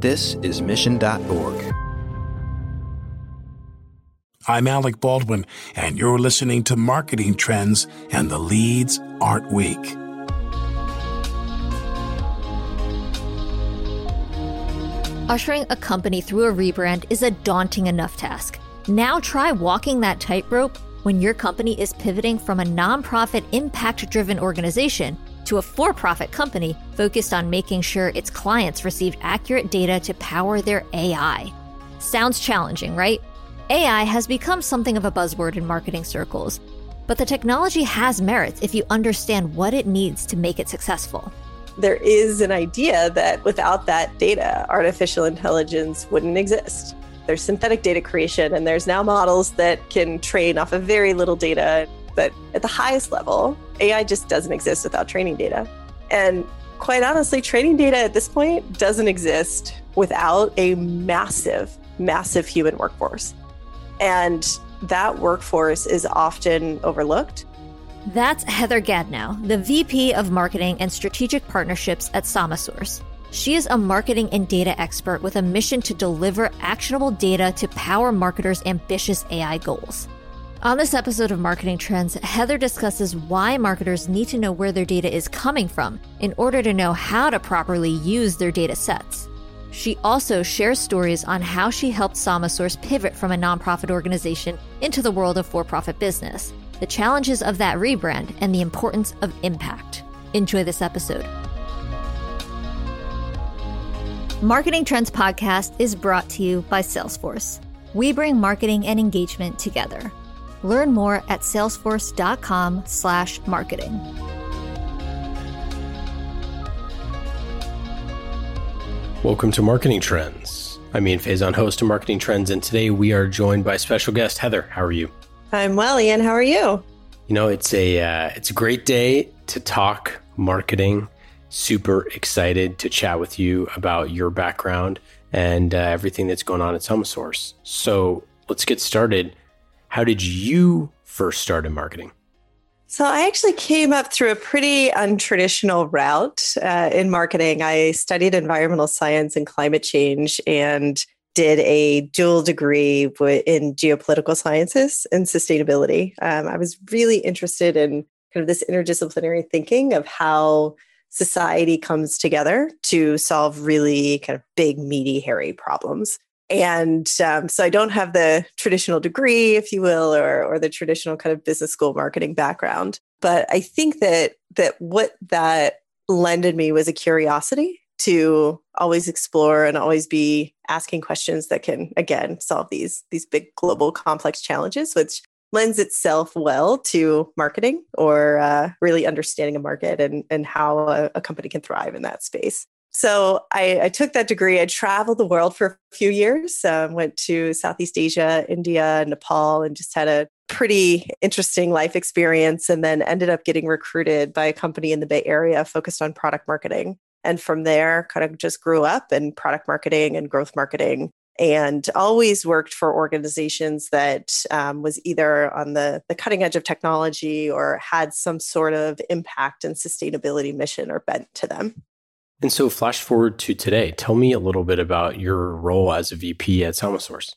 This is Mission.org. I'm Alec Baldwin, and you're listening to Marketing Trends and the Leads Aren't Weak. Ushering a company through a rebrand is a daunting enough task. Now try walking that tightrope when your company is pivoting from a nonprofit, impact-driven organization to a for-profit company focused on making sure its clients receive accurate data to power their AI. Sounds challenging, right? AI has become something of a buzzword in marketing circles, but the technology has merits if you understand what it needs to make it successful. There is an idea that without that data, artificial intelligence wouldn't exist. There's synthetic data creation, and there's now models that can train off of very little data. But at the highest level, AI just doesn't exist without training data. And quite honestly, training data at this point doesn't exist without a massive, massive human workforce. And that workforce is often overlooked. That's Heather Gadnow, the VP of Marketing and Strategic Partnerships at SamaSource. She is a marketing and data expert with a mission to deliver actionable data to power marketers' ambitious AI goals. On this episode of Marketing Trends, Heather discusses why marketers need to know where their data is coming from in order to know how to properly use their data sets. She also shares stories on how she helped SamaSource pivot from a nonprofit organization into the world of for-profit business, the challenges of that rebrand, and the importance of impact. Enjoy this episode. Marketing Trends Podcast is brought to you by Salesforce. We bring marketing and engagement together. Learn more at salesforce.com/marketing. Welcome to Marketing Trends. I'm Ian Faison, host of Marketing Trends, and today we are joined by special guest Heather. How are you? I'm well, Ian. How are you? You know, it's a great day to talk marketing. Super excited to chat with you about your background and everything that's going on at SamaSource. So let's get started. How did you first start in marketing? So I actually came up through a pretty untraditional route in marketing. I studied environmental science and climate change and did a dual degree in geopolitical sciences and sustainability. I was really interested in kind of this interdisciplinary thinking of how society comes together to solve really kind of big, meaty, hairy problems. And so I don't have the traditional degree, if you will, or the traditional kind of business school marketing background. But I think that what that lended me was a curiosity to always explore and always be asking questions that can, again, solve these big global complex challenges, which lends itself well to marketing or really understanding a market and how a company can thrive in that space. So I took that degree. I traveled the world for a few years, went to Southeast Asia, India, Nepal, and just had a pretty interesting life experience, and then ended up getting recruited by a company in the Bay Area focused on product marketing. And from there, kind of just grew up in product marketing and growth marketing, and always worked for organizations that was either on the cutting edge of technology or had some sort of impact and sustainability mission or bent to them. And so flash forward to today, tell me a little bit about your role as a VP at SamaSource.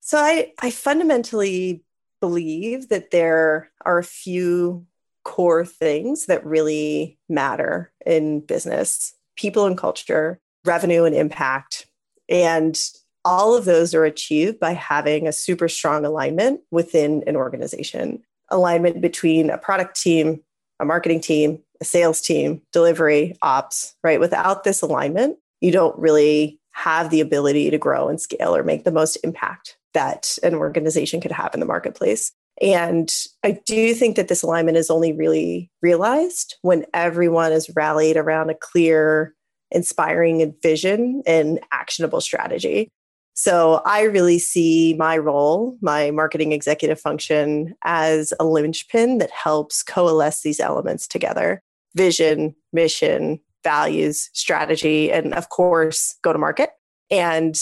So I fundamentally believe that there are a few core things that really matter in business: people and culture, revenue and impact. And all of those are achieved by having a super strong alignment within an organization, alignment between a product team, a marketing team, a sales team, delivery, ops, right? Without this alignment, you don't really have the ability to grow and scale or make the most impact that an organization could have in the marketplace. And I do think that this alignment is only really realized when everyone is rallied around a clear, inspiring vision and actionable strategy. So I really see my role, my marketing executive function, as a linchpin that helps coalesce these elements together: vision, mission, values, strategy, and of course, go to market. And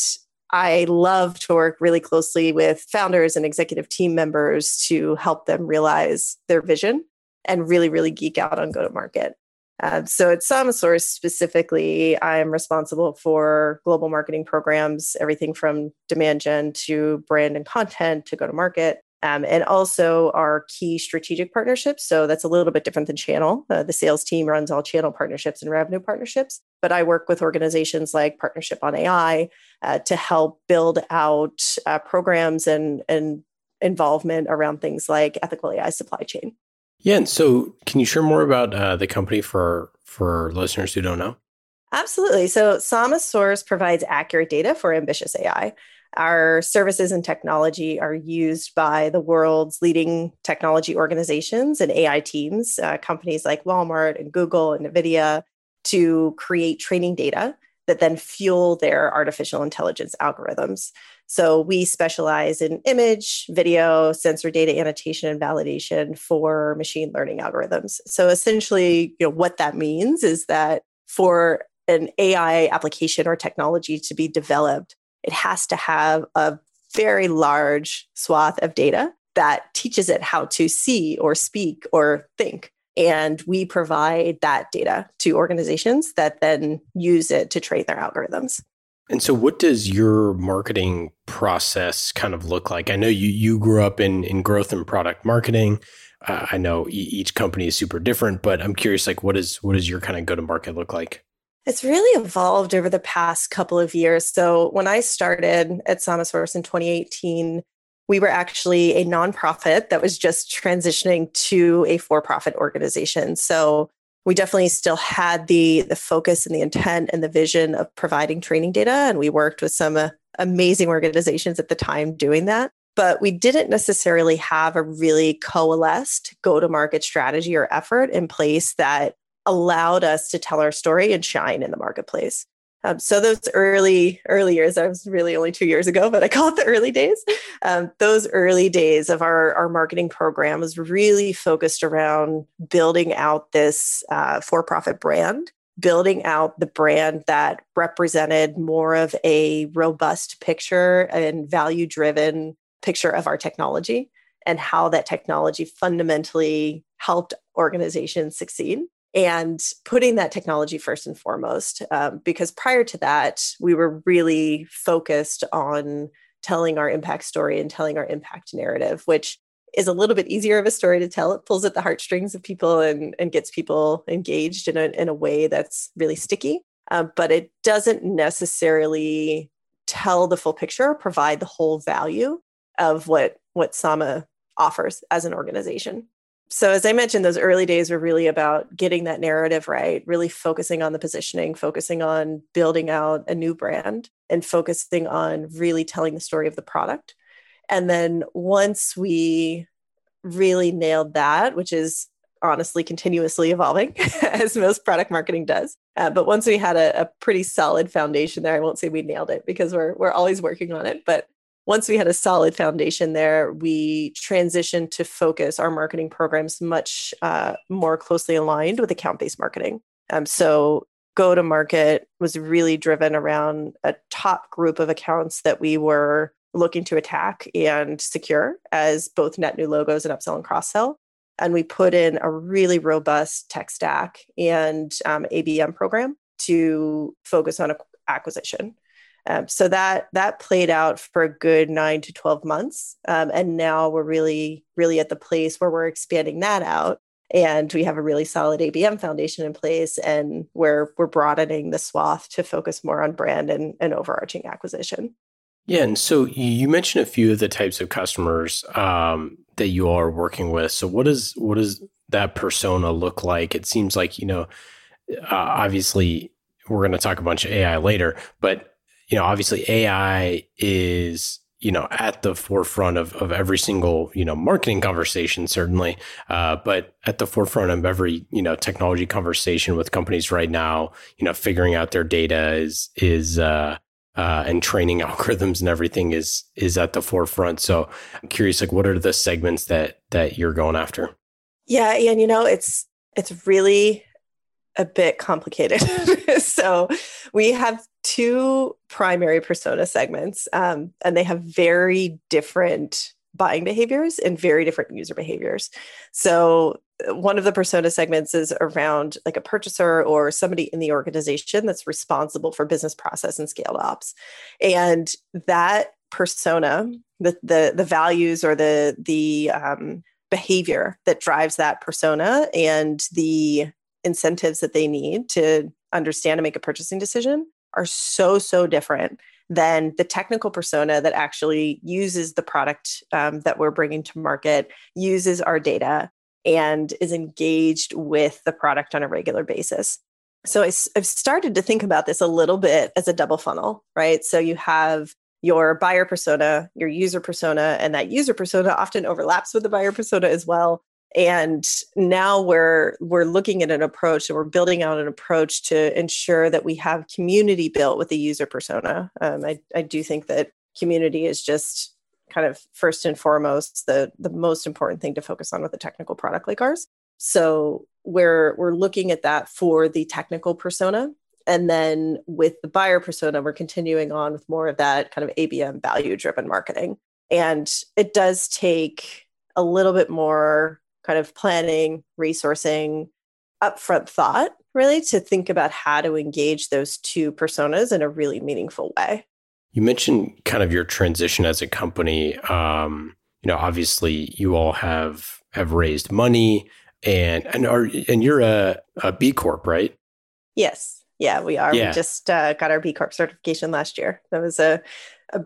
I love to work really closely with founders and executive team members to help them realize their vision and really, really geek out on go to market. So at SamaSource specifically, I'm responsible for global marketing programs, everything from demand gen to brand and content to go to market, and also our key strategic partnerships. So that's a little bit different than channel. The sales team runs all channel partnerships and revenue partnerships, but I work with organizations like Partnership on AI to help build out programs and involvement around things like ethical AI supply chain. Yeah. And so can you share more about the company for listeners who don't know? Absolutely. So SamaSource provides accurate data for ambitious AI. Our services and technology are used by the world's leading technology organizations and AI teams, companies like Walmart and Google and NVIDIA, to create training data that then fuel their artificial intelligence algorithms. So we specialize in image, video, sensor data annotation, and validation for machine learning algorithms. So essentially, what that means is that for an AI application or technology to be developed, it has to have a very large swath of data that teaches it how to see or speak or think. And we provide that data to organizations that then use it to train their algorithms. And so what does your marketing process kind of look like? I know you grew up in growth and product marketing. I know each company is super different, but I'm curious, like, what is your kind of go-to-market look like? It's really evolved over the past couple of years. So when I started at SamaSource in 2018, we were actually a nonprofit that was just transitioning to a for-profit organization. So we definitely still had the focus and the intent and the vision of providing training data. And we worked with some amazing organizations at the time doing that. But we didn't necessarily have a really coalesced go-to-market strategy or effort in place that allowed us to tell our story and shine in the marketplace. So those early years, that was really only 2 years ago, but I call it the early days. Those early days of our marketing program was really focused around building out this for-profit brand, building out the brand that represented more of a robust picture and value-driven picture of our technology and how that technology fundamentally helped organizations succeed. And putting that technology first and foremost, because prior to that, we were really focused on telling our impact story and telling our impact narrative, which is a little bit easier of a story to tell. It pulls at the heartstrings of people and gets people engaged in a way that's really sticky, but it doesn't necessarily tell the full picture or provide the whole value of what Sama offers as an organization. So as I mentioned, those early days were really about getting that narrative right, really focusing on the positioning, focusing on building out a new brand, and focusing on really telling the story of the product. And then once we really nailed that, which is honestly continuously evolving as most product marketing does. But once we had a pretty solid foundation there, I won't say we nailed it because we're always working on it, but once we had a solid foundation there, we transitioned to focus our marketing programs much more closely aligned with account-based marketing. So go-to-market was really driven around a top group of accounts that we were looking to attack and secure as both net new logos and upsell and cross-sell. And we put in a really robust tech stack and ABM program to focus on acquisition. So that played out for a good 9 to 12 months. And now we're really at the place where we're expanding that out. And we have a really solid ABM foundation in place. And we're broadening the swath to focus more on brand and overarching acquisition. Yeah. And so you mentioned a few of the types of customers that you all are working with. So what does that persona look like? It seems like, obviously, we're going to talk a bunch of AI later, but obviously AI is, at the forefront of every single, marketing conversation, certainly, but at the forefront of every, technology conversation with companies right now, figuring out their data is and training algorithms and everything is at the forefront. So I'm curious, like, what are the segments that you're going after? Yeah. And, it's really a bit complicated. So we have two primary persona segments, and they have very different buying behaviors and very different user behaviors. So one of the persona segments is around like a purchaser or somebody in the organization that's responsible for business process and scaled ops. And that persona, the values or the behavior that drives that persona and the incentives that they need to understand and make a purchasing decision are so different than the technical persona that actually uses the product that we're bringing to market, uses our data, and is engaged with the product on a regular basis. So I've started to think about this a little bit as a double funnel, right? So you have your buyer persona, your user persona, and that user persona often overlaps with the buyer persona as well. And now we're looking at an approach, and we're building out an approach to ensure that we have community built with the user persona. I do think that community is just kind of first and foremost the most important thing to focus on with a technical product like ours. So we're looking at that for the technical persona. And then with the buyer persona, we're continuing on with more of that kind of ABM value-driven marketing. And it does take a little bit more kind of planning, resourcing, upfront thought, really, to think about how to engage those two personas in a really meaningful way. You mentioned kind of your transition as a company. Obviously, you all have raised money, and you're a B Corp, right? Yes. Yeah, we are. Yeah. We just got our B Corp certification last year. That was a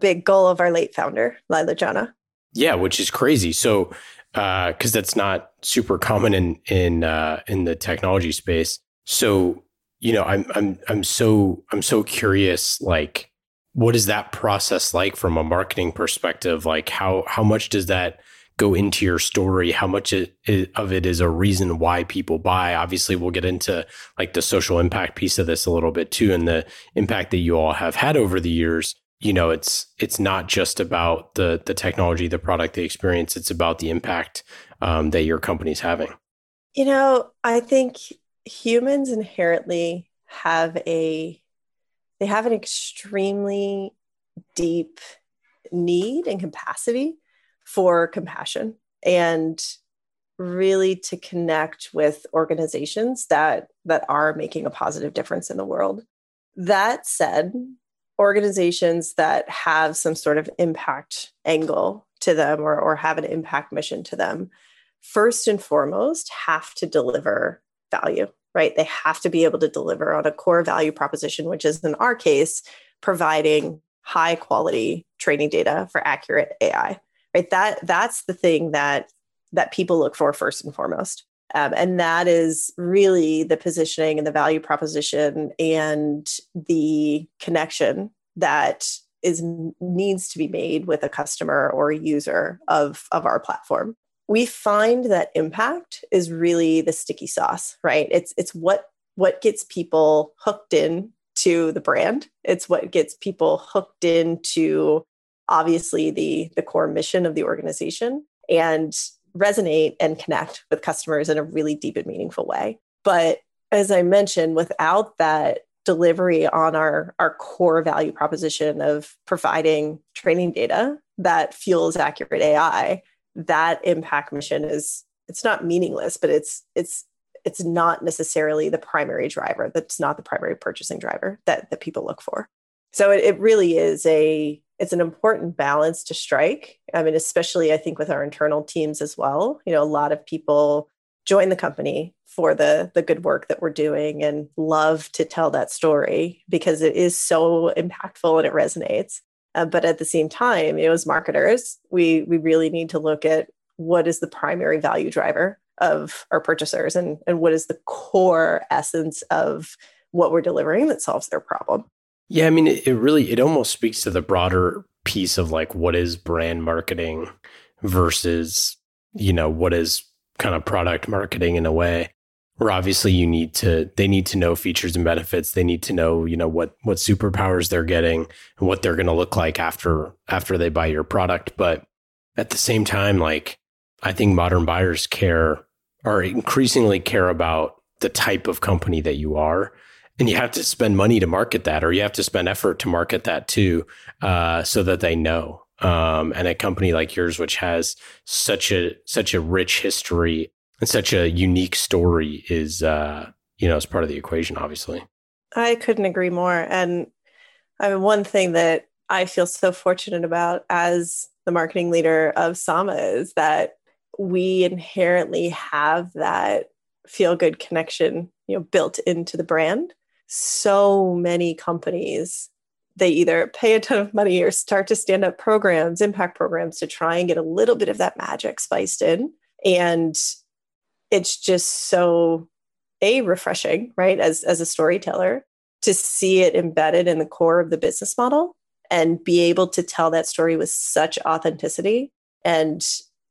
big goal of our late founder, Leila Janah. Yeah, which is crazy. So, because that's not super common in the technology space. So, I'm so curious. Like, what is that process like from a marketing perspective? Like, how much does that go into your story? How much of it is a reason why people buy? Obviously, we'll get into like the social impact piece of this a little bit too, and the impact that you all have had over the years. You know, it's not just about the technology, the product, the experience. It's about the impact that your company's having. You know, I think humans inherently have an extremely deep need and capacity for compassion, and really to connect with organizations that are making a positive difference in the world. That said, organizations that have some sort of impact angle to them or have an impact mission to them, first and foremost, have to deliver value, right? They have to be able to deliver on a core value proposition, which is in our case, providing high quality training data for accurate AI. Right, that's the thing that people look for first and foremost, and that is really the positioning and the value proposition and the connection that needs to be made with a customer or a user of our platform. We find that impact is really the sticky sauce, right? It's what gets people hooked in to the brand. It's what gets people hooked into, obviously, the core mission of the organization, and resonate and connect with customers in a really deep and meaningful way. But as I mentioned, without that delivery on our core value proposition of providing training data that fuels accurate AI, that impact mission it's not meaningless, but it's not necessarily the primary driver. That's not the primary purchasing driver that people look for. So it really is it's an important balance to strike. I mean, especially I think with our internal teams as well. You know, a lot of people join the company for the good work that we're doing and love to tell that story because it is so impactful and it resonates. But at the same time, you know, as marketers, we really need to look at what is the primary value driver of our purchasers and what is the core essence of what we're delivering that solves their problem. Yeah, I mean, it almost speaks to the broader piece of like, what is brand marketing versus, you know, what is kind of product marketing in a way where obviously they need to know features and benefits. They need to know, you know, what superpowers they're getting and what they're going to look like after they buy your product. But at the same time, like, I think modern buyers increasingly care about the type of company that you are. And you have to spend money to market that, or you have to spend effort to market that too, so that they know. And a company like yours, which has such a rich history and such a unique story is, you know, as part of the equation, obviously. I couldn't agree more. And I mean, one thing that I feel so fortunate about as the marketing leader of Sama is that we inherently have that feel-good connection, you know, built into the brand. So many companies, they either pay a ton of money or start to stand up programs, impact programs, to try and get a little bit of that magic spiced in. And it's just so, A, refreshing, right? As a storyteller, to see it embedded in the core of the business model and be able to tell that story with such authenticity and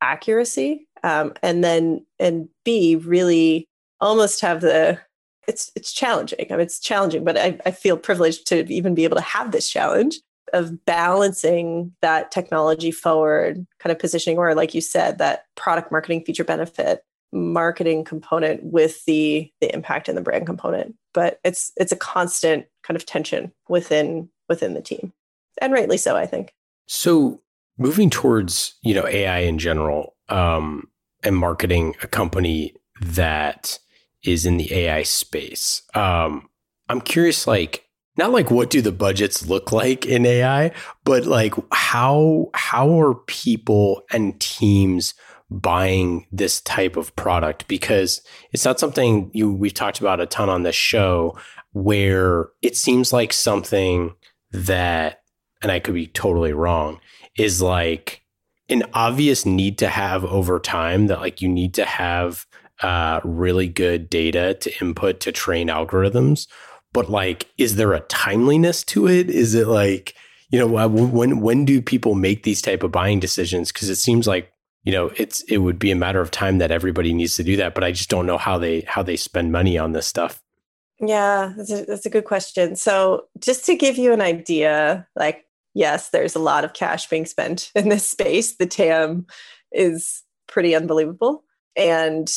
accuracy. And B, really almost have the, it's challenging. I mean, it's challenging, but I feel privileged to even be able to have this challenge of balancing that technology forward kind of positioning, or like you said, that product marketing feature benefit marketing component with the impact and the brand component. But it's a constant kind of tension within the team. And rightly so, I think. So moving towards, you know, AI in general, and marketing a company that is in the AI space. I'm curious, like, not like what do the budgets look like in AI, but like how are people and teams buying this type of product? Because it's not something we've talked about a ton on this show, where it seems like something that, and I could be totally wrong, is like an obvious need to have over time, that like you need to have really good data to input to train algorithms. But like, is there a timeliness to it? Is it like, you know, when do people make these type of buying decisions? Because it seems like, you know, it would be a matter of time that everybody needs to do that. But I just don't know how they spend money on this stuff. Yeah, that's a good question. So just to give you an idea, like, yes, there's a lot of cash being spent in this space. The TAM is pretty unbelievable. And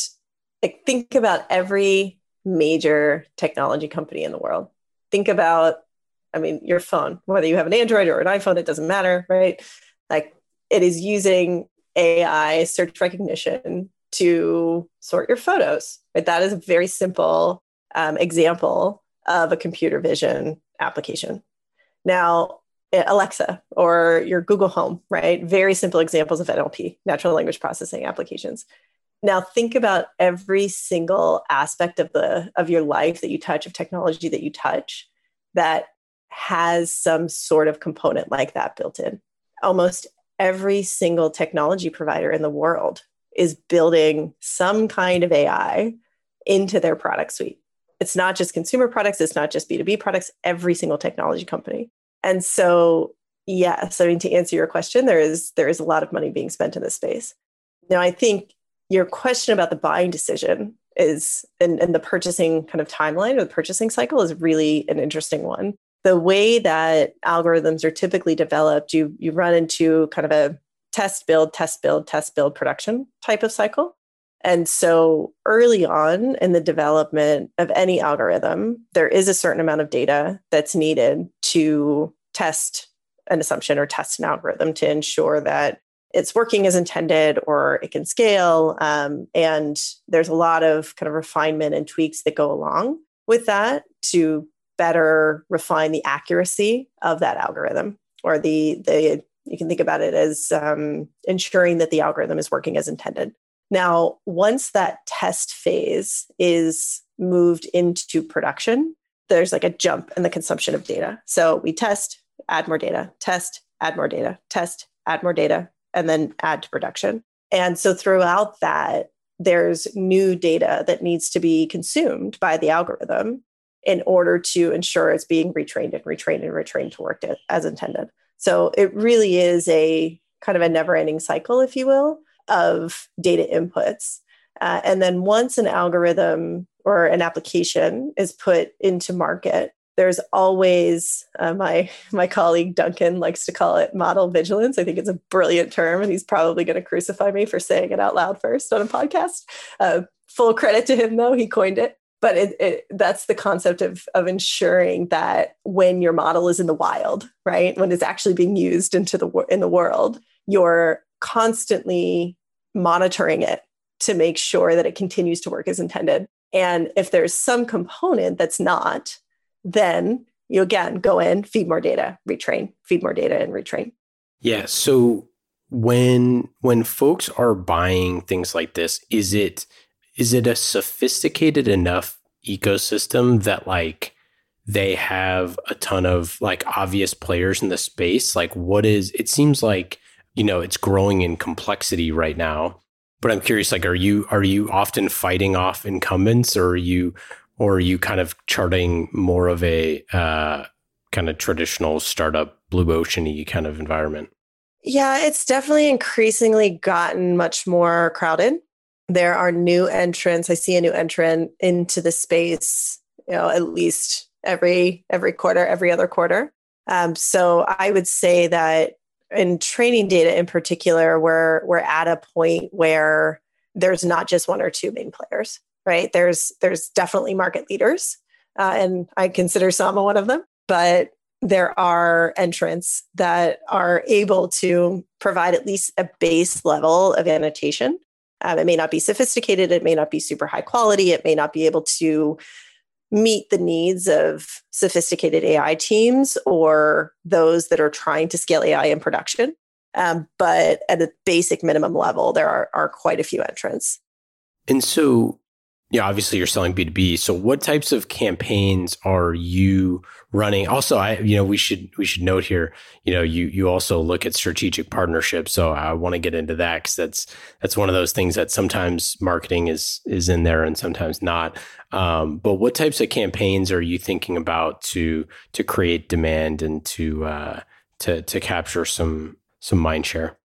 like, think about every major technology company in the world. Think about, I mean, your phone, whether you have an Android or an iPhone, it doesn't matter, right? Like, it is using AI search recognition to sort your photos, right? That is a very simple example of a computer vision application. Now, Alexa or your Google Home, right? Very simple examples of NLP, natural language processing applications. Now think about every single aspect of your life that you touch, of technology that you touch, that has some sort of component like that built in. Almost every single technology provider in the world is building some kind of AI into their product suite. It's not just consumer products. It's not just B2B products, every single technology company. And so, yes, I mean, to answer your question, there is a lot of money being spent in this space. Now, I think your question about the buying decision is, and the purchasing kind of timeline or the purchasing cycle is really an interesting one. The way that algorithms are typically developed, you run into kind of a test, build, production type of cycle. And so early on in the development of any algorithm, there is a certain amount of data that's needed to test an assumption or test an algorithm to ensure that it's working as intended or it can scale. And there's a lot of kind of refinement and tweaks that go along with that to better refine the accuracy of that algorithm, or the you can think about it as ensuring that the algorithm is working as intended. Now, once that test phase is moved into production, there's like a jump in the consumption of data. So we test, add more data, test, add more data, test, add more data, and then add to production. And so throughout that, there's new data that needs to be consumed by the algorithm in order to ensure it's being retrained to work as intended. So it really is a kind of a never-ending cycle, if you will, of data inputs. And then once an algorithm or an application is put into market, there's always, my colleague Duncan likes to call it model vigilance. I think it's a brilliant term, and he's probably going to crucify me for saying it out loud first on a podcast. Full credit to him, though, he coined it. But that's the concept of ensuring that when your model is in the wild, right, when it's actually being used in the world, you're constantly monitoring it to make sure that it continues to work as intended. And if there's some component that's not, then you again go in, feed more data, retrain, feed more data and retrain. Yeah. So when folks are buying things like this, is it a sophisticated enough ecosystem that like they have a ton of like obvious players in the space? Like what is, it seems like, you know, it's growing in complexity right now, but I'm curious, like, are you often fighting off incumbents or are you kind of charting more of a kind of traditional startup, blue ocean-y kind of environment? Yeah, it's definitely increasingly gotten much more crowded. There are new entrants. I see a new entrant into the space, you know, at least every quarter, every other quarter. So I would say that in training data in particular, we're at a point where there's not just one or two main players, right? There's definitely market leaders, and I consider Sama one of them, but there are entrants that are able to provide at least a base level of annotation. It may not be sophisticated, it may not be super high quality, it may not be able to meet the needs of sophisticated AI teams or those that are trying to scale AI in production. But at a basic minimum level, there are quite a few entrants. And so, yeah, obviously you're selling B2B. So what types of campaigns are you running? Also, we should note here, you know, you also look at strategic partnerships. So I want to get into that because that's one of those things that sometimes marketing is in there and sometimes not. But what types of campaigns are you thinking about to create demand and to capture some mind share?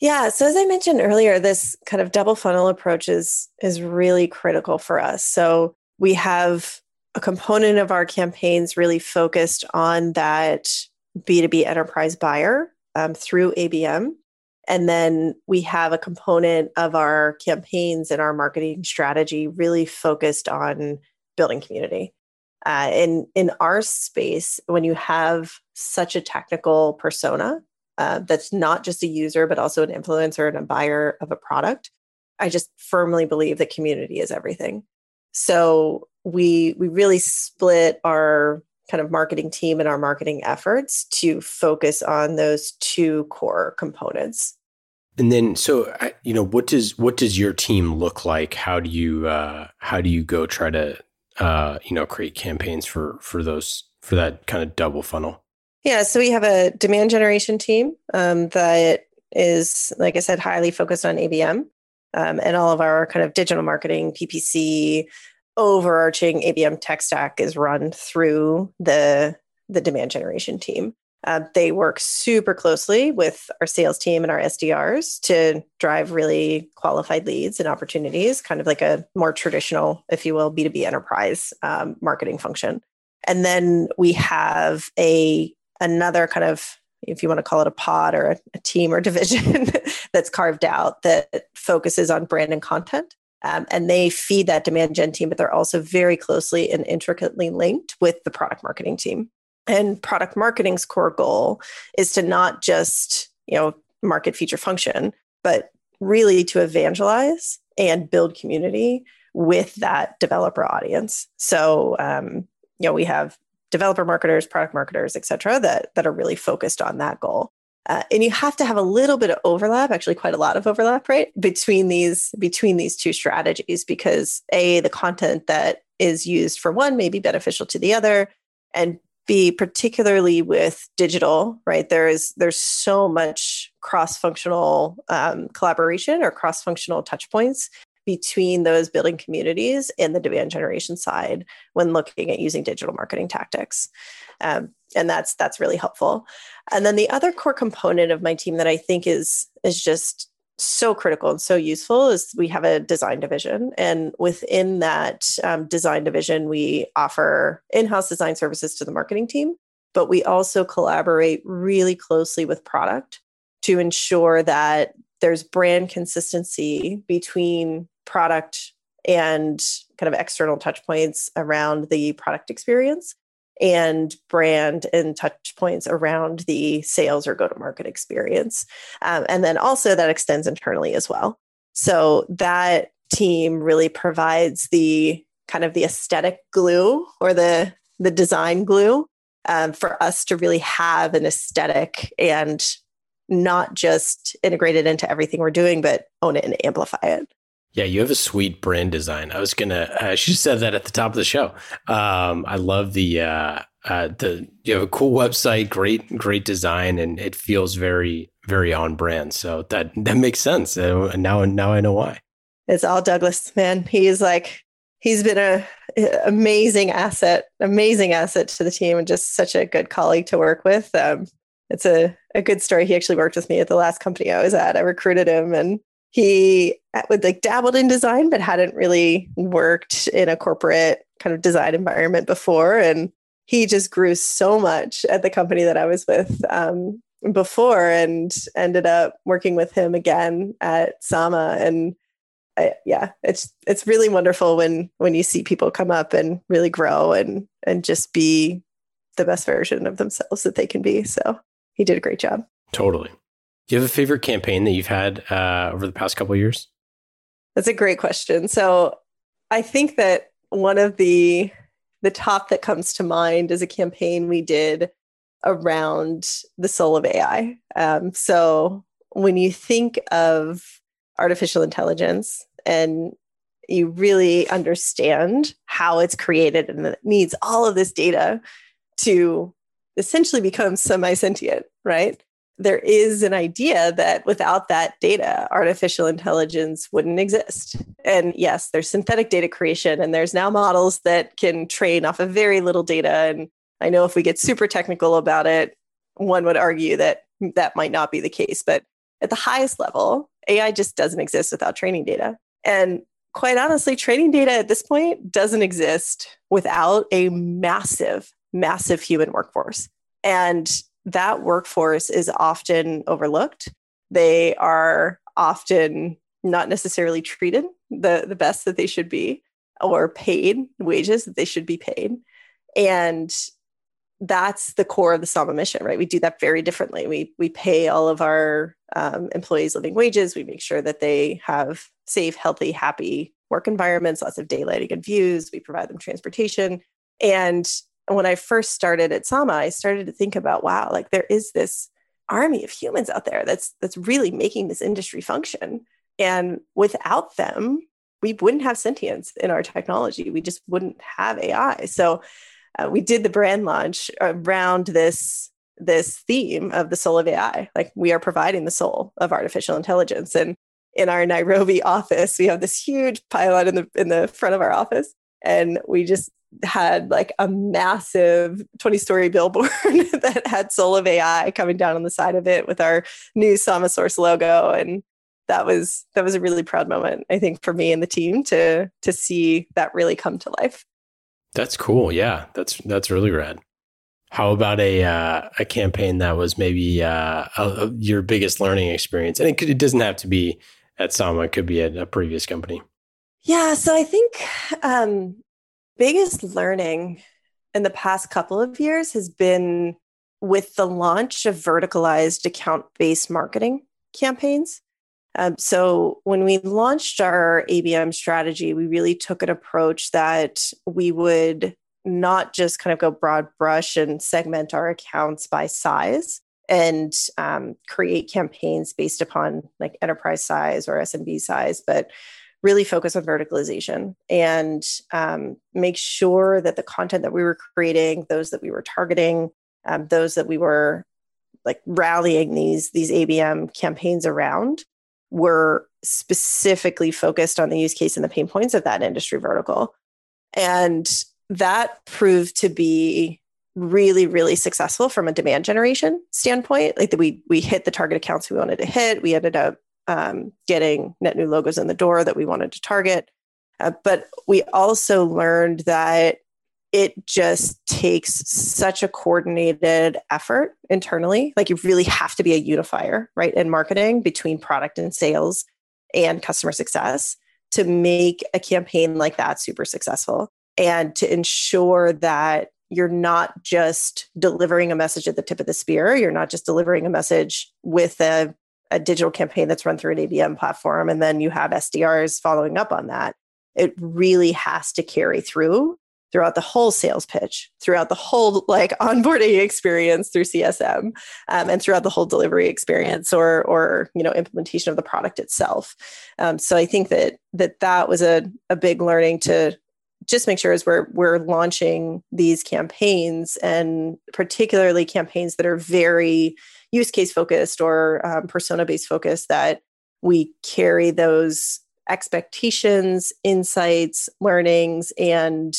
Yeah. So as I mentioned earlier, this kind of double funnel approach is really critical for us. So we have a component of our campaigns really focused on that B2B enterprise buyer through ABM. And then we have a component of our campaigns and our marketing strategy really focused on building community. In our space, when you have such a technical persona, that's not just a user, but also an influencer and a buyer of a product. I just firmly believe that community is everything. So we really split our kind of marketing team and our marketing efforts to focus on those two core components. And then, so you know, what does your team look like? How do you go try to create campaigns for that kind of double funnel? Yeah, so we have a demand generation team that is, like I said, highly focused on ABM and all of our kind of digital marketing, PPC, overarching ABM tech stack is run through the demand generation team. They work super closely with our sales team and our SDRs to drive really qualified leads and opportunities, kind of like a more traditional, if you will, B2B enterprise marketing function. And then we have another kind of, if you want to call it a pod or a team or division that's carved out that focuses on brand and content. And they feed that demand gen team, but they're also very closely and intricately linked with the product marketing team. And product marketing's core goal is to not just, you know, market feature function, but really to evangelize and build community with that developer audience. So, you know, we have developer marketers, product marketers, et cetera, that are really focused on that goal. And you have to have a little bit of overlap, actually quite a lot of overlap, right? Between these two strategies, because A, the content that is used for one may be beneficial to the other, and B, particularly with digital, right? There's so much cross-functional collaboration or cross-functional touch points between those building communities and the demand generation side when looking at using digital marketing tactics. And that's really helpful. And then the other core component of my team that I think is just so critical and so useful is we have a design division. And within that design division, we offer in-house design services to the marketing team, but we also collaborate really closely with product to ensure that there's brand consistency between product and kind of external touch points around the product experience and brand and touch points around the sales or go-to-market experience. And then also that extends internally as well. So that team really provides the kind of the aesthetic glue or the design glue for us to really have an aesthetic and not just integrate it into everything we're doing, but own it and amplify it. Yeah, you have a sweet brand design. I should have said that at the top of the show. I love you have a cool website, great design, and it feels very, very on brand. So that makes sense. And now I know why. It's all Douglas, man. He's been an amazing asset to the team and just such a good colleague to work with. It's a good story. He actually worked with me at the last company I was at. I recruited him and he would dabbled in design, but hadn't really worked in a corporate kind of design environment before. And he just grew so much at the company that I was with before, and ended up working with him again at Sama. And it's really wonderful when you see people come up and really grow and just be the best version of themselves that they can be. So he did a great job. Totally. Do you have a favorite campaign that you've had over the past couple of years? That's a great question. So I think that one of the top that comes to mind is a campaign we did around the soul of AI. So when you think of artificial intelligence and you really understand how it's created and that it needs all of this data to essentially become semi-sentient, right? There is an idea that without that data, artificial intelligence wouldn't exist. And yes, there's synthetic data creation, and there's now models that can train off of very little data. And I know if we get super technical about it, one would argue that might not be the case. But at the highest level, AI just doesn't exist without training data. And quite honestly, training data at this point doesn't exist without a massive human workforce. And that workforce is often overlooked. They are often not necessarily treated the best that they should be, or paid wages that they should be paid. And that's the core of the Sama mission, right? We do that very differently. We pay all of our employees living wages. We make sure that they have safe, healthy, happy work environments, lots of daylighting and views. We provide them transportation. And when I first started at Sama, I started to think about, wow, there is this army of humans out there that's really making this industry function. And without them, we wouldn't have sentience in our technology. We just wouldn't have AI. So we did the brand launch around this theme of the soul of AI. We are providing the soul of artificial intelligence. And in our Nairobi office, we have this huge pile out in the front of our office. And we just had a massive 20-story billboard that had Soul of AI coming down on the side of it with our new SamaSource logo. And that was a really proud moment, I think, for me and the team to see that really come to life. That's cool. Yeah, that's really rad. How about a campaign that was maybe your biggest learning experience? And it doesn't have to be at Sama. It could be at a previous company. Yeah. So I think biggest learning in the past couple of years has been with the launch of verticalized account-based marketing campaigns. So when we launched our ABM strategy, we really took an approach that we would not just kind of go broad brush and segment our accounts by size and create campaigns based upon enterprise size or SMB size, but really focus on verticalization and make sure that the content that we were creating, those that we were targeting, those that we were rallying these ABM campaigns around were specifically focused on the use case and the pain points of that industry vertical. And that proved to be really, really successful from a demand generation standpoint. We hit the target accounts we wanted to hit. We ended up getting net new logos in the door that we wanted to target. But we also learned that it just takes such a coordinated effort internally. You really have to be a unifier, right, in marketing between product and sales and customer success to make a campaign like that super successful and to ensure that you're not just delivering a message at the tip of the spear. You're not just delivering a message with a a digital campaign that's run through an ABM platform, and then you have SDRs following up on that, it really has to carry through throughout the whole sales pitch, throughout the whole like onboarding experience through CSM, and throughout the whole delivery experience or you know, implementation of the product itself. So I think that was a big learning to just make sure as we're launching these campaigns, and particularly campaigns that are very use case focused or persona based focused, that we carry those expectations, insights, learnings, and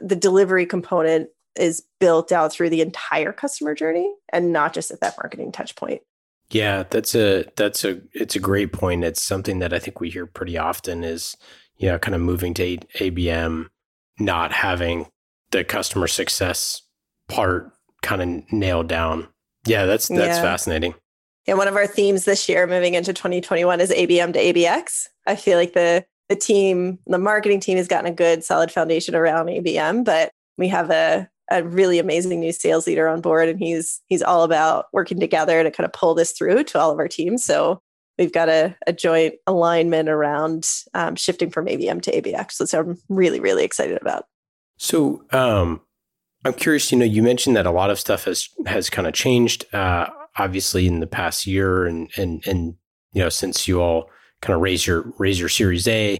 the delivery component is built out through the entire customer journey and not just at that marketing touch point. Yeah, it's a great point. It's something that I think we hear pretty often is, you know, kind of moving to ABM, not having the customer success part kind of nailed down. Yeah, that's fascinating. Yeah, one of our themes this year moving into 2021 is ABM to ABX. I feel like the team, the marketing team has gotten a good solid foundation around ABM, but we have a really amazing new sales leader on board, and he's all about working together to kind of pull this through to all of our teams. So we've got a joint alignment around shifting from ABM to ABX. That's what I'm really, really excited about. So I'm curious, you know, you mentioned that a lot of stuff has kind of changed, obviously in the past year and you know, since you all kind of raise your Series A,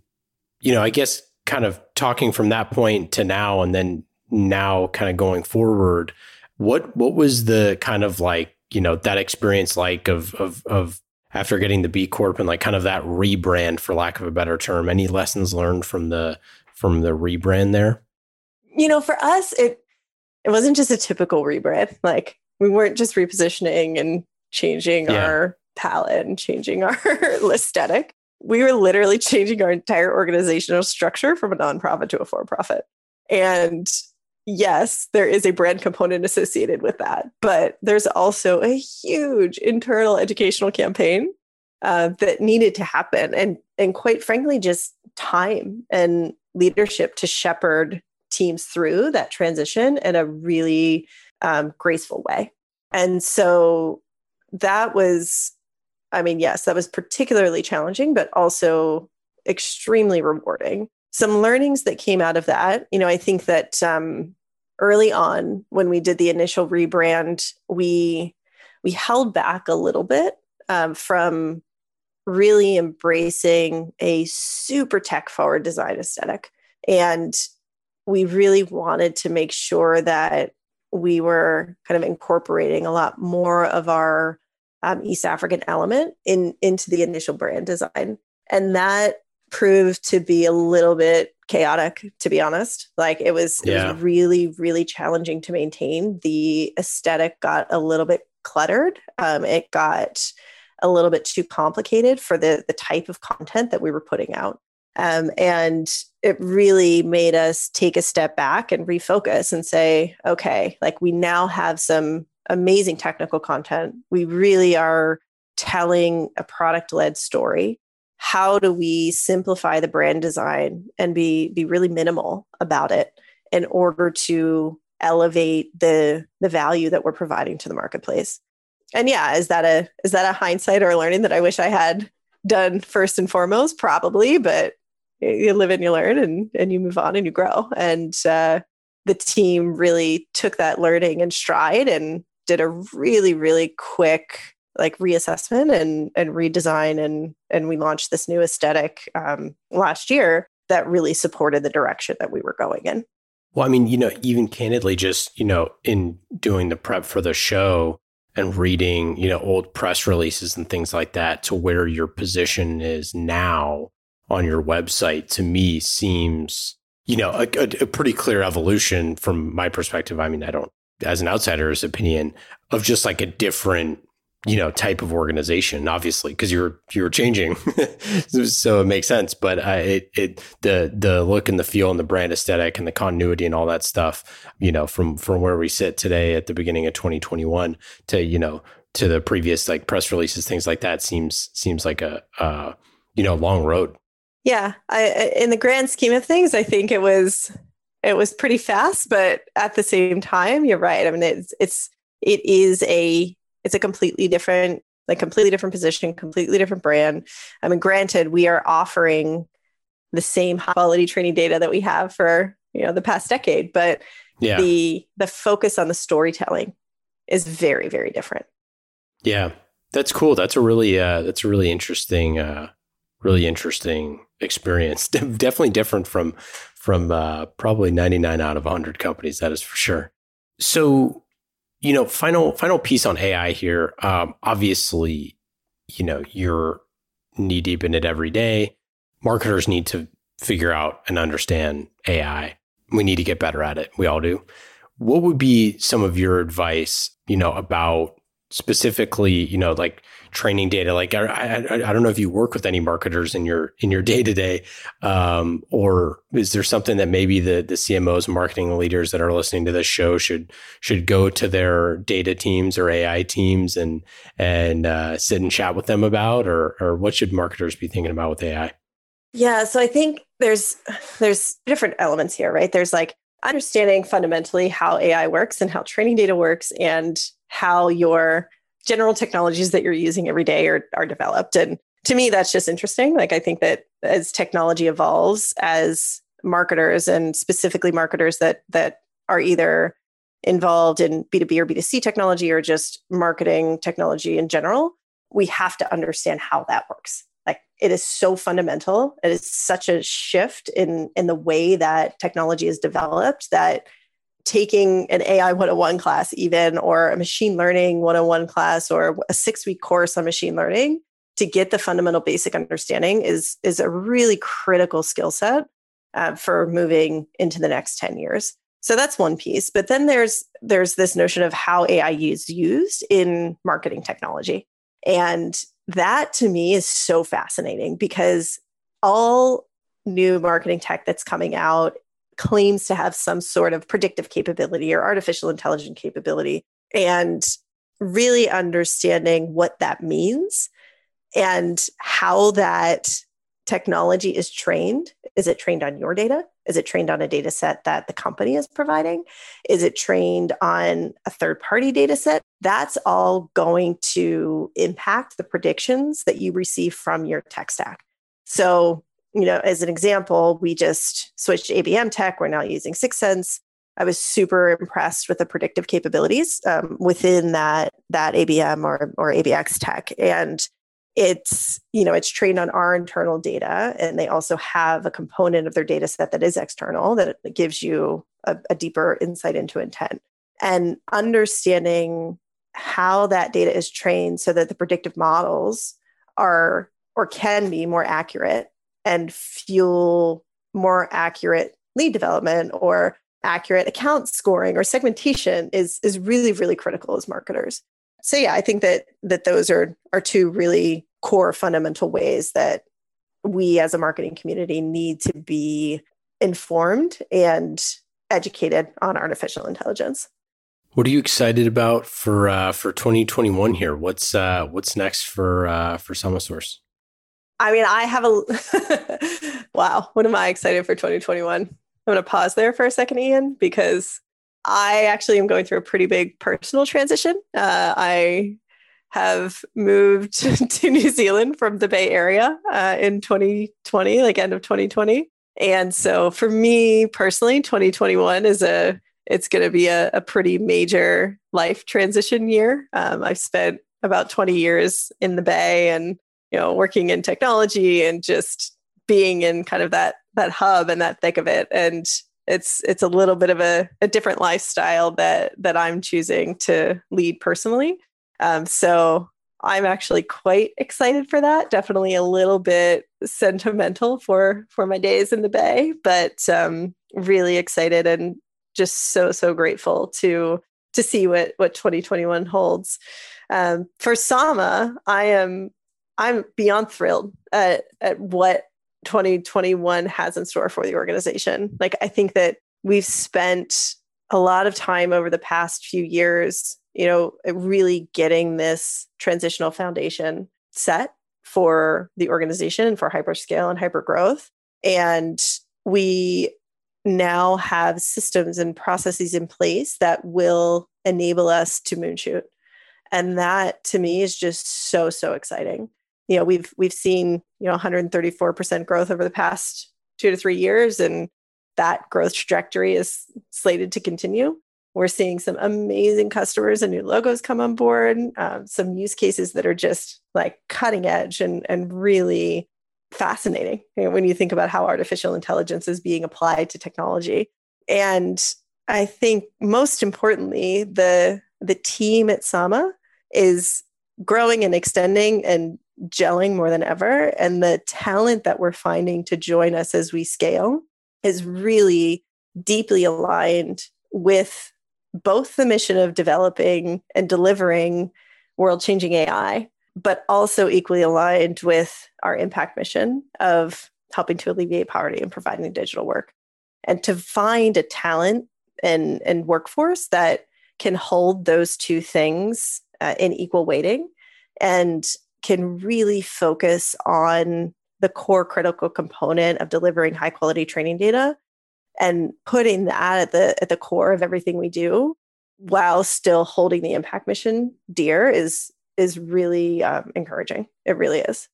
you know, I guess kind of talking from that point to now, and then now kind of going forward, what was the kind of like, you know, that experience like of after getting the B Corp and like kind of that rebrand, for lack of a better term, any lessons learned from the rebrand there? You know, for us, it wasn't just a typical rebrand. Like we weren't just repositioning and changing our palette and changing our aesthetic. We were literally changing our entire organizational structure from a nonprofit to a for-profit. And yes, there is a brand component associated with that, but there's also a huge internal educational campaign that needed to happen. And quite frankly, just time and leadership to shepherd teams through that transition in a really graceful way. And so that was, I mean, yes, that was particularly challenging, but also extremely rewarding. Some learnings that came out of that, you know, I think that early on when we did the initial rebrand, we held back a little bit from really embracing a super tech-forward design aesthetic. And we really wanted to make sure that we were kind of incorporating a lot more of our East African element into the initial brand design. And that proved to be a little bit chaotic, to be honest. Like it was really, really challenging to maintain. The aesthetic got a little bit cluttered. It got a little bit too complicated for the type of content that we were putting out. And it really made us take a step back and refocus and say, okay, like we now have some amazing technical content. We really are telling a product-led story. How do we simplify the brand design and be really minimal about it in order to elevate the value that we're providing to the marketplace? And yeah, is that a hindsight or a learning that I wish I had done first and foremost? Probably, but you live and you learn and you move on and you grow. And the team really took that learning in stride and did a really, really quick like reassessment and redesign. And we launched this new aesthetic last year that really supported the direction that we were going in. Well, I mean, you know, even candidly, just, you know, in doing the prep for the show and reading, you know, old press releases and things like that to where your position is now on your website, to me seems, you know, a pretty clear evolution from my perspective. I mean, I don't, as an outsider's opinion, of just like a different, you know, type of organization, obviously, because you're changing, so it makes sense. But the look and the feel and the brand aesthetic and the continuity and all that stuff, you know, from where we sit today at the beginning of 2021 to, you know, to the previous like press releases, things like that seems like a you know, long road. Yeah, in the grand scheme of things, I think it was pretty fast, but at the same time, you're right. I mean, it's a completely different Like completely different position, completely different brand. I mean, granted, we are offering the same high quality training data that we have for, you know, the past decade, but yeah, the focus on the storytelling is very, very different. Yeah, that's cool. That's a really interesting experience. Definitely different from probably 99 out of 100 companies. That is for sure. So, you know, final piece on AI here. Obviously, you know, you're knee deep in it every day. Marketers need to figure out and understand AI. We need to get better at it. We all do. What would be some of your advice, you know, about specifically, you know, like training data? Like, I don't know if you work with any marketers in your day to day, or is there something that maybe the CMOs, marketing leaders that are listening to this show should go to their data teams or AI teams and sit and chat with them about, or what should marketers be thinking about with AI? Yeah, so I think there's different elements here, right? There's like understanding fundamentally how AI works and how training data works and how your general technologies that you're using every day are developed. And to me, that's just interesting. Like, I think that as technology evolves, as marketers and specifically marketers that are either involved in B2B or B2C technology or just marketing technology in general, we have to understand how that works. Like, it is so fundamental. It is such a shift in the way that technology is developed that taking an AI 101 class even, or a machine learning 101 class, or a 6-week course on machine learning to get the fundamental basic understanding is a really critical skill set for moving into the next 10 years. So that's one piece. But then there's this notion of how AI is used in marketing technology. And that to me is so fascinating because all new marketing tech that's coming out claims to have some sort of predictive capability or artificial intelligence capability, and really understanding what that means and how that technology is trained. Is it trained on your data? Is it trained on a data set that the company is providing? Is it trained on a third-party data set? That's all going to impact the predictions that you receive from your tech stack. So, you know, as an example, we just switched to ABM tech. We're now using 6sense. I was super impressed with the predictive capabilities within that ABM or ABX tech. And it's, you know, it's trained on our internal data. And they also have a component of their data set that is external that gives you a deeper insight into intent. And understanding how that data is trained so that the predictive models are or can be more accurate and fuel more accurate lead development or accurate account scoring or segmentation is really, really critical as marketers. So yeah, I think that those are two really core fundamental ways that we as a marketing community need to be informed and educated on artificial intelligence. What are you excited about for 2021 here? What's next for SamaSource? I mean, I have a wow. What am I excited for 2021? I'm going to pause there for a second, Ian, because I actually am going through a pretty big personal transition. I have moved to New Zealand from the Bay Area in 2020, like end of 2020, and so for me personally, 2021 it's going to be a pretty major life transition year. I've spent about 20 years in the Bay and, you know, working in technology and just being in kind of that hub and that thick of it. And it's a little bit of a different lifestyle that I'm choosing to lead personally. So I'm actually quite excited for that. Definitely a little bit sentimental for my days in the Bay, but really excited and just so grateful to see what 2021 holds. For Sama, I'm beyond thrilled at what 2021 has in store for the organization. Like, I think that we've spent a lot of time over the past few years, you know, really getting this transitional foundation set for the organization and for hyperscale and hypergrowth. And we now have systems and processes in place that will enable us to moonshoot And that to me is just so, so exciting. You know, we've seen, 134% growth over the past 2 to 3 years, and that growth trajectory is slated to continue. We're seeing some amazing customers and new logos come on board, some use cases that are just like cutting edge and really fascinating when you think about how artificial intelligence is being applied to technology. And I think most importantly, the team at Sama is growing and extending and gelling more than ever. And the talent that we're finding to join us as we scale is really deeply aligned with both the mission of developing and delivering world-changing AI, but also equally aligned with our impact mission of helping to alleviate poverty and providing digital work. And to find a talent and workforce that can hold those two things in equal weighting and can really focus on the core critical component of delivering high quality training data and putting that at the core of everything we do while still holding the impact mission dear is really encouraging. It really is.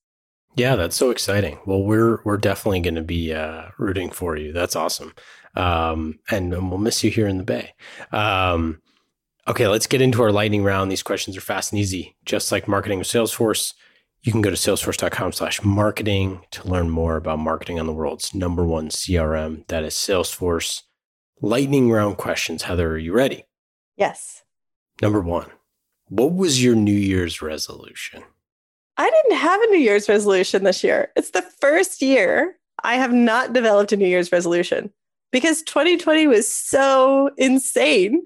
Yeah, that's so exciting. Well, we're definitely going to be rooting for you. That's awesome. And we'll miss you here in the Bay. Okay, let's get into our lightning round. These questions are fast and easy. Just like marketing with Salesforce, you can go to salesforce.com/marketing to learn more about marketing on the world's #1 CRM. That is Salesforce. Lightning round questions. Heather, are you ready? Yes. #1, what was your New Year's resolution? I didn't have a New Year's resolution this year. It's the first year I have not developed a New Year's resolution because 2020 was so insane.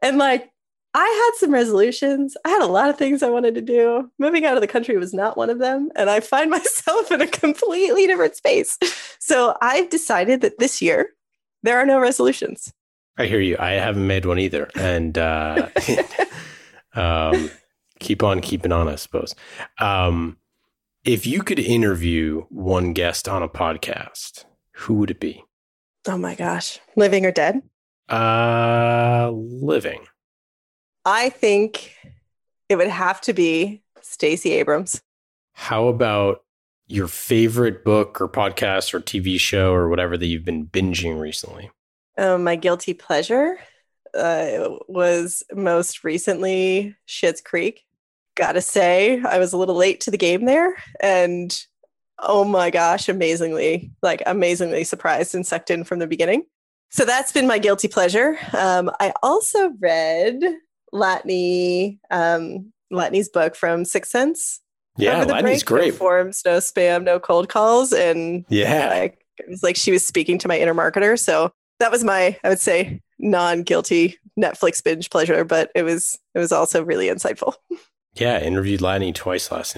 And like, I had some resolutions. I had a lot of things I wanted to do. Moving out of the country was not one of them. And I find myself in a completely different space. So I've decided that this year, there are no resolutions. I hear you. I haven't made one either. And keep on keeping on, I suppose. If you could interview one guest on a podcast, who would it be? Oh my gosh. Living or dead? Living. I think it would have to be Stacey Abrams. How about your favorite book or podcast or TV show or whatever that you've been binging recently? My guilty pleasure was most recently Schitt's Creek. Gotta say, I was a little late to the game there, and oh my gosh, amazingly surprised and sucked in from the beginning. So that's been my guilty pleasure. I also read Latney's book from 6sense. Yeah, Latney's great. No forms, no spam, no cold calls, and yeah, it was like she was speaking to my inner marketer. So that was my, I would say, non-guilty Netflix binge pleasure, but it was also really insightful. Yeah, interviewed Latney twice last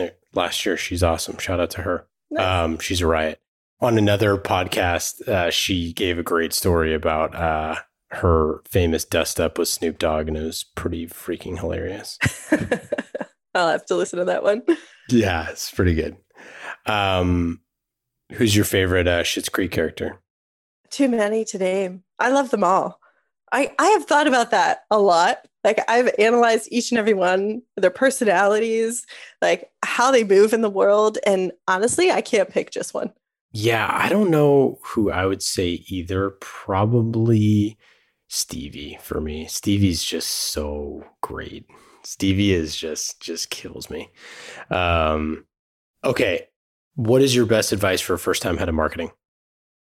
year. She's awesome. Shout out to her. Nice. She's a riot. On another podcast, she gave a great story about her famous dust-up with Snoop Dogg, and it was pretty freaking hilarious. I'll have to listen to that one. Yeah, it's pretty good. Who's your favorite Schitt's Creek character? Too many to name. I love them all. I have thought about that a lot. Like, I've analyzed each and every one, their personalities, like how they move in the world. And honestly, I can't pick just one. Yeah, I don't know who I would say either. Probably Stevie for me. Stevie's just so great. Stevie is just kills me. Okay, what is your best advice for a first-time head of marketing?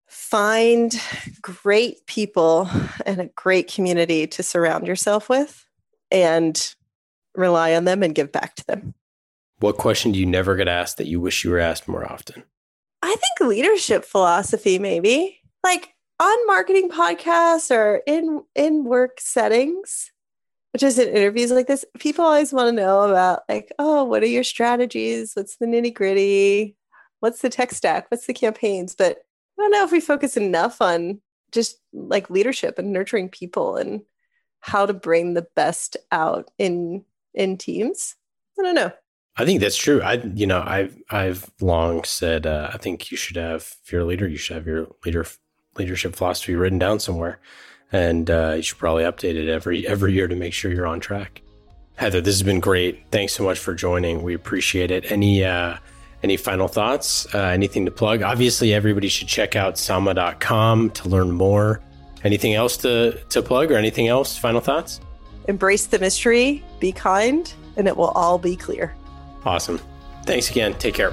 Find great people and a great community to surround yourself with and rely on them and give back to them. What question do you never get asked that you wish you were asked more often? I think leadership philosophy, maybe like on marketing podcasts or in work settings, which is in interviews like this, people always want to know about like, oh, what are your strategies? What's the nitty gritty? What's the tech stack? What's the campaigns? But I don't know if we focus enough on just like leadership and nurturing people and how to bring the best out in teams. I don't know. I think that's true. I've long said I think you should have, if you're a leader, you should have your leadership philosophy written down somewhere, and you should probably update it every year to make sure you're on track. Heather, this has been great. Thanks so much for joining. We appreciate it. Any final thoughts? Anything to plug? Obviously, everybody should check out Sama.com to learn more. Anything else to plug or anything else? Final thoughts? Embrace the mystery, be kind, and it will all be clear. Awesome. Thanks again. Take care.